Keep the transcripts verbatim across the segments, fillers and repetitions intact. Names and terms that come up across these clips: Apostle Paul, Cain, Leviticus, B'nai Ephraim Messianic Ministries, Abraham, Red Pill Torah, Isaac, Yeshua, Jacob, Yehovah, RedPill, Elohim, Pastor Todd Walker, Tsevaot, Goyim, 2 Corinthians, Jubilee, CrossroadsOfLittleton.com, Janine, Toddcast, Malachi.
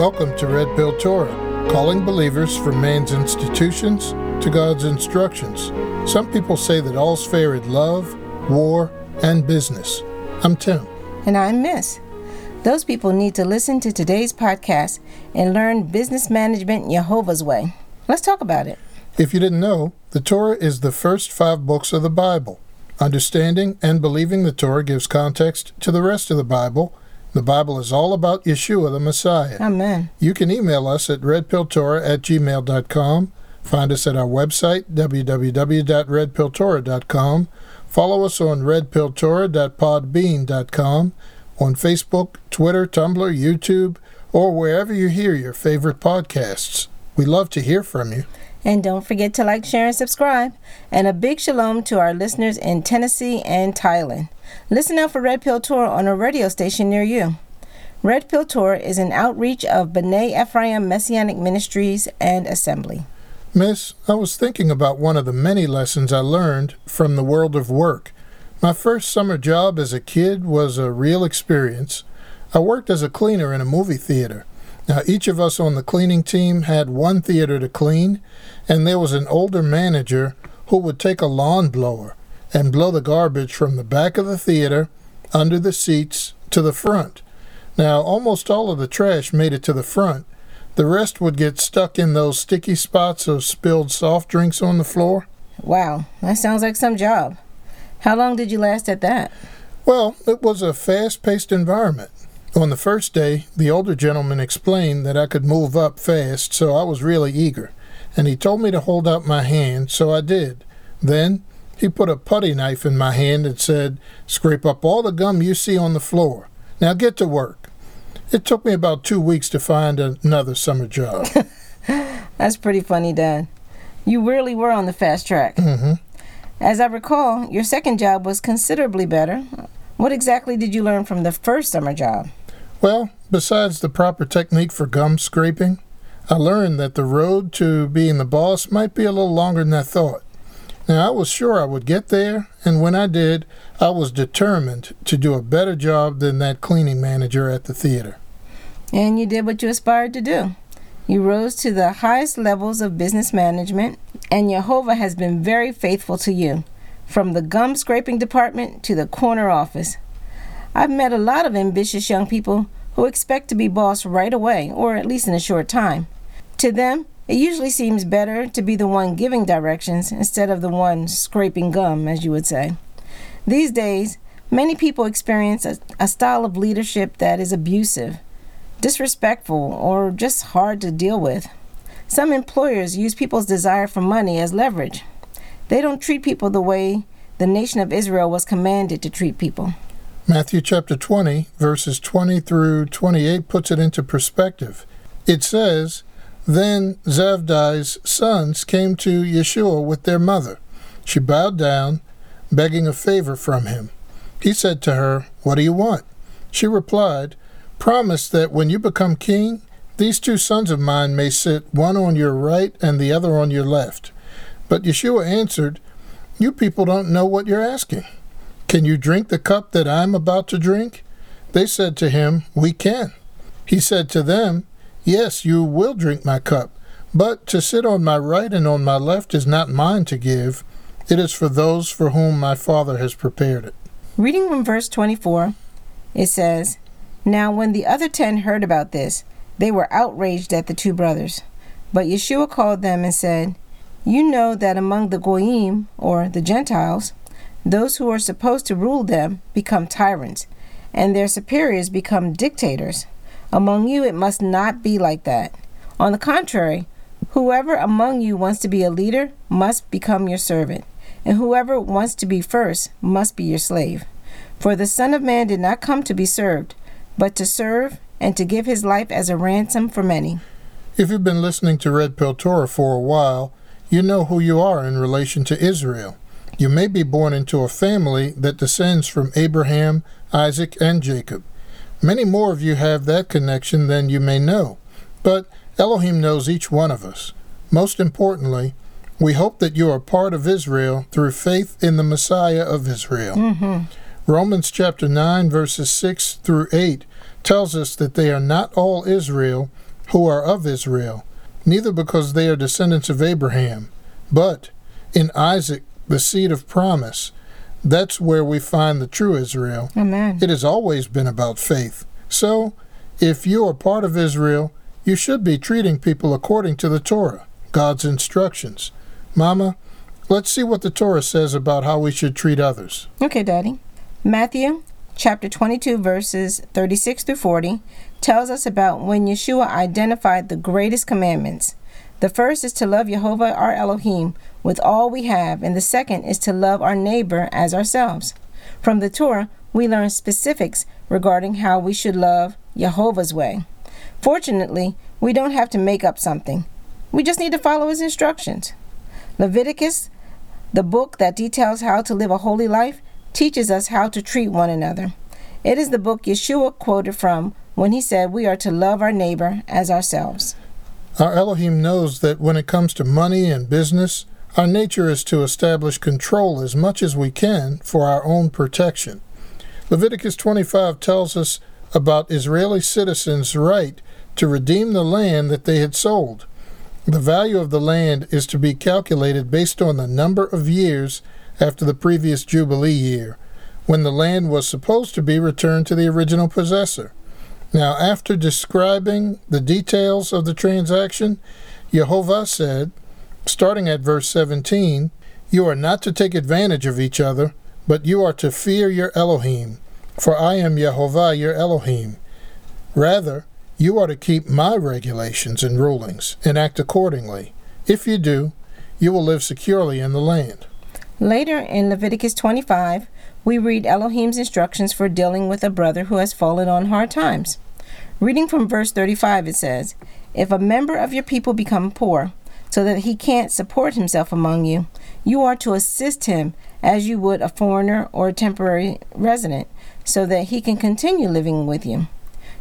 Welcome to Red Pill Torah, calling believers from man's institutions to God's instructions. Some people say that all's fair in love, war, and business. I'm Tim. And I'm Miss. Those people need to listen to today's podcast and learn business management Yehovah's way. Let's talk about it. If you didn't know, the Torah is the first five books of the Bible. Understanding and believing the Torah gives context to the rest of the Bible. The Bible is all about Yeshua, the Messiah. Amen. You can email us at redpilltorah at gmail dot com. Find us at our website, w w w dot red pill torah dot com. Follow us on red pill torah dot podbean dot com, on Facebook, Twitter, Tumblr, YouTube, or wherever you hear your favorite podcasts. We love to hear from you. And don't forget to like, share, and subscribe. And a big shalom to our listeners in Tennessee and Thailand. Listen out for Red Pill Torah on a radio station near you. Red Pill Torah is an outreach of B'nai Ephraim Messianic Ministries and Assembly. Miss, I was thinking about one of the many lessons I learned from the world of work. My first summer job as a kid was a real experience. I worked as a cleaner in a movie theater. Now, each of us on the cleaning team had one theater to clean, and there was an older manager who would take a lawn blower and blow the garbage from the back of the theater, under the seats, to the front. Now, almost all of the trash made it to the front. The rest would get stuck in those sticky spots of spilled soft drinks on the floor. Wow, that sounds like some job. How long did you last at that? Well, it was a fast-paced environment. On the first day, the older gentleman explained that I could move up fast, so I was really eager, and he told me to hold out my hand, so I did. Then he put a putty knife in my hand and said, "Scrape up all the gum you see on the floor. Now get to work." It took me about two weeks to find another summer job. That's pretty funny, Dad. You really were on the fast track. Mm-hmm. As I recall, your second job was considerably better. What exactly did you learn from the first summer job? Well, besides the proper technique for gum scraping, I learned that the road to being the boss might be a little longer than I thought. Now, I was sure I would get there, and when I did, I was determined to do a better job than that cleaning manager at the theater. And you did what you aspired to do. You rose to the highest levels of business management, and Yehovah has been very faithful to you, from the gum scraping department to the corner office. I've met a lot of ambitious young people who expect to be boss right away, or at least in a short time. To them, it usually seems better to be the one giving directions instead of the one scraping gum, as you would say. These days, many people experience a, a style of leadership that is abusive, disrespectful, or just hard to deal with. Some employers use people's desire for money as leverage. They don't treat people the way the nation of Israel was commanded to treat people. Matthew chapter twenty, verses twenty through twenty-eight puts it into perspective. It says, "Then Zavdai's sons came to Yeshua with their mother. She bowed down, begging a favor from him. He said to her, 'What do you want?' She replied, 'Promise that when you become king, these two sons of mine may sit one on your right and the other on your left.' But Yeshua answered, 'You people don't know what you're asking. Can you drink the cup that I'm about to drink?' They said to him, 'We can.' He said to them, 'Yes, you will drink my cup, but to sit on my right and on my left is not mine to give. It is for those for whom my Father has prepared it.'" Reading from verse twenty-four, it says, "Now when the other ten heard about this, they were outraged at the two brothers. But Yeshua called them and said, 'You know that among the Goyim, or the Gentiles, those who are supposed to rule them become tyrants, and their superiors become dictators. Among you it must not be like that. On the contrary, whoever among you wants to be a leader must become your servant, and whoever wants to be first must be your slave. For the Son of Man did not come to be served, but to serve and to give his life as a ransom for many." If you've been listening to Red Pill Torah for a while, you know who you are in relation to Israel. You may be born into a family that descends from Abraham, Isaac, and Jacob. Many more of you have that connection than you may know, but Elohim knows each one of us. Most importantly, we hope that you are part of Israel through faith in the Messiah of Israel. Mm-hmm. Romans chapter nine, verses six through eight tells us that they are not all Israel, who are of Israel, neither because they are descendants of Abraham, but in Isaac, the seed of promise. That's where we find the true Israel. Amen. It has always been about faith. So, if you are part of Israel, you should be treating people according to the Torah, God's instructions. Mama, let's see what the Torah says about how we should treat others. Okay, Daddy. Matthew chapter twenty-two, verses thirty-six through forty, tells us about when Yeshua identified the greatest commandments. The first is to love Yehovah, our Elohim, with all we have, and the second is to love our neighbor as ourselves. From the Torah, we learn specifics regarding how we should love Yehovah's way. Fortunately, we don't have to make up something. We just need to follow his instructions. Leviticus, the book that details how to live a holy life, teaches us how to treat one another. It is the book Yeshua quoted from when he said we are to love our neighbor as ourselves. Our Elohim knows that when it comes to money and business, our nature is to establish control as much as we can for our own protection. Leviticus twenty-five tells us about Israeli citizens' right to redeem the land that they had sold. The value of the land is to be calculated based on the number of years after the previous Jubilee year, when the land was supposed to be returned to the original possessor. Now, after describing the details of the transaction, Yehovah said, starting at verse seventeen, "You are not to take advantage of each other, but you are to fear your Elohim, for I am Yehovah your Elohim. Rather, you are to keep my regulations and rulings and act accordingly. If you do, you will live securely in the land." Later in Leviticus twenty-five, we read Elohim's instructions for dealing with a brother who has fallen on hard times. Reading from verse thirty-five, it says, "If a member of your people become poor, so that he can't support himself among you, you are to assist him as you would a foreigner or a temporary resident, so that he can continue living with you.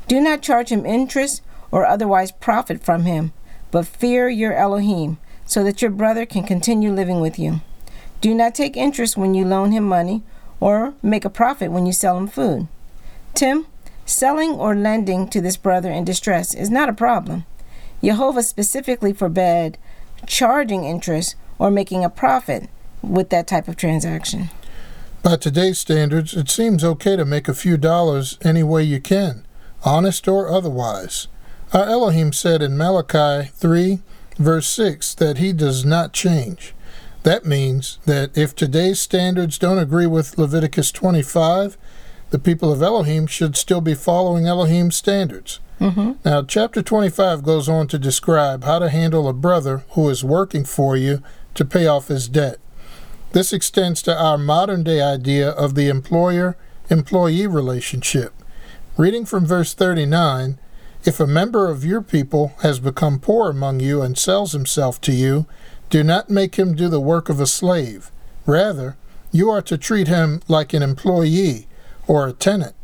Do not charge him interest or otherwise profit from him, but fear your Elohim, so that your brother can continue living with you. Do not take interest when you loan him money, or make a profit when you sell him food." Tim, selling or lending to this brother in distress is not a problem. Yehovah specifically forbade charging interest or making a profit with that type of transaction. By today's standards, it seems okay to make a few dollars any way you can, honest or otherwise. Our Elohim said in Malachi three, verse six, that he does not change. That means that if today's standards don't agree with Leviticus twenty-five, the people of Elohim should still be following Elohim's standards. Mm-hmm. Now, chapter twenty-five goes on to describe how to handle a brother who is working for you to pay off his debt. This extends to our modern-day idea of the employer-employee relationship. Reading from verse thirty-nine, "If a member of your people has become poor among you and sells himself to you, do not make him do the work of a slave. Rather, you are to treat him like an employee or a tenant.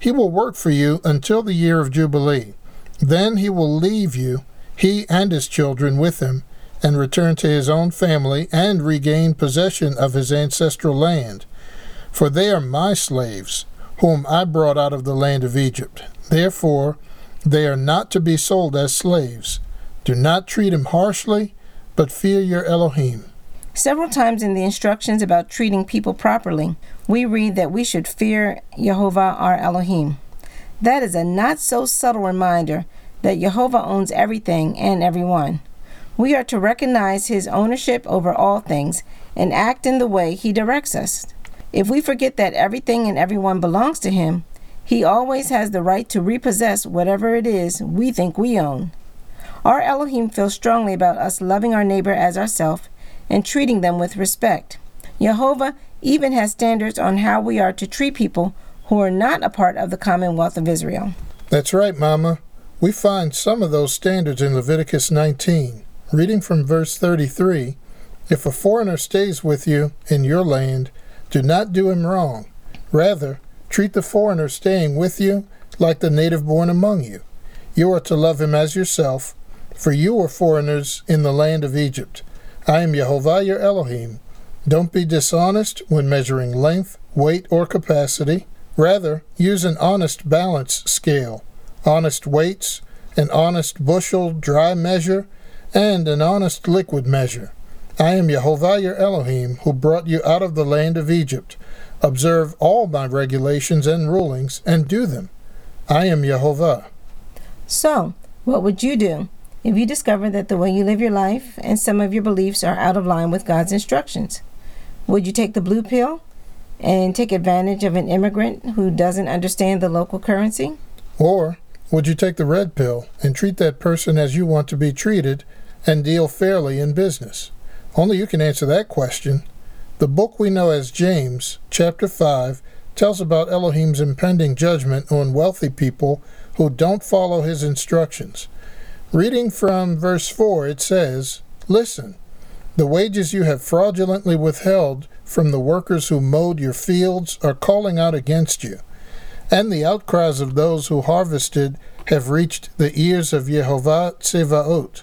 He will work for you until the year of Jubilee. Then he will leave you, he and his children with him, and return to his own family and regain possession of his ancestral land. For they are my slaves, whom I brought out of the land of Egypt. Therefore, they are not to be sold as slaves. Do not treat him harshly, but fear your Elohim." Several times in the instructions about treating people properly, we read that we should fear Yehovah our Elohim. That is a not-so-subtle reminder that Yehovah owns everything and everyone. We are to recognize his ownership over all things and act in the way he directs us. If we forget that everything and everyone belongs to him, he always has the right to repossess whatever it is we think we own. Our Elohim feels strongly about us loving our neighbor as ourselves and treating them with respect. Yehovah even has standards on how we are to treat people who are not a part of the Commonwealth of Israel. That's right, Mama. We find some of those standards in Leviticus nineteen. Reading from verse thirty-three, "If a foreigner stays with you in your land, do not do him wrong. Rather, treat the foreigner staying with you like the native born among you. You are to love him as yourself, for you were foreigners in the land of Egypt. I am Yehovah your Elohim. Don't be dishonest when measuring length, weight, or capacity. Rather, use an honest balance scale, honest weights, an honest bushel dry measure, and an honest liquid measure. I am Yehovah your Elohim, who brought you out of the land of Egypt. Observe all my regulations and rulings, and do them. I am Yehovah. So, what would you do if you discover that the way you live your life and some of your beliefs are out of line with God's instructions? Would you take the blue pill and take advantage of an immigrant who doesn't understand the local currency? Or would you take the red pill and treat that person as you want to be treated and deal fairly in business? Only you can answer that question. The book we know as James, chapter five, tells about Elohim's impending judgment on wealthy people who don't follow his instructions. Reading from verse four, it says, "Listen, the wages you have fraudulently withheld from the workers who mowed your fields are calling out against you, and the outcries of those who harvested have reached the ears of Yehovah Tsevaot.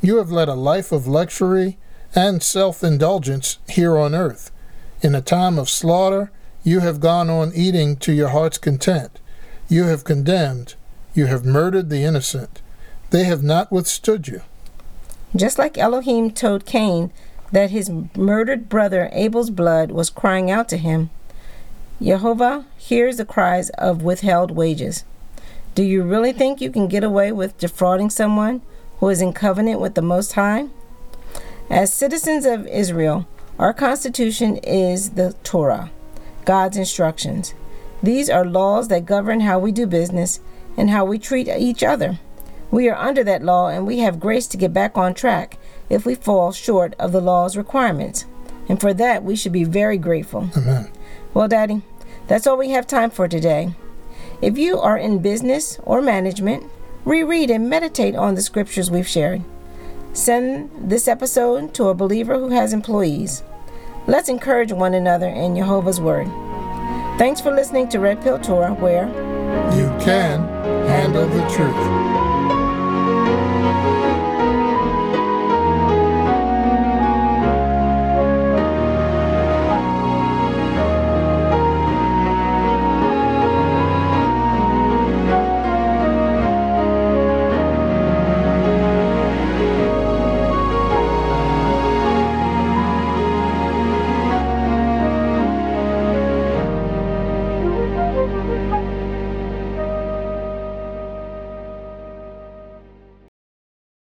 You have led a life of luxury and self-indulgence here on earth. In a time of slaughter, you have gone on eating to your heart's content. You have condemned, you have murdered the innocent. They have not withstood you." Just like Elohim told Cain that his murdered brother Abel's blood was crying out to him, Yehovah hears the cries of withheld wages. Do you really think you can get away with defrauding someone who is in covenant with the Most High? As citizens of Israel, our constitution is the Torah, God's instructions. These are laws that govern how we do business and how we treat each other. We are under that law, and we have grace to get back on track if we fall short of the law's requirements. And for that, we should be very grateful. Amen. Well, Daddy, that's all we have time for today. If you are in business or management, reread and meditate on the scriptures we've shared. Send this episode to a believer who has employees. Let's encourage one another in Yehovah's Word. Thanks for listening to Red Pill Torah, where you can handle the truth.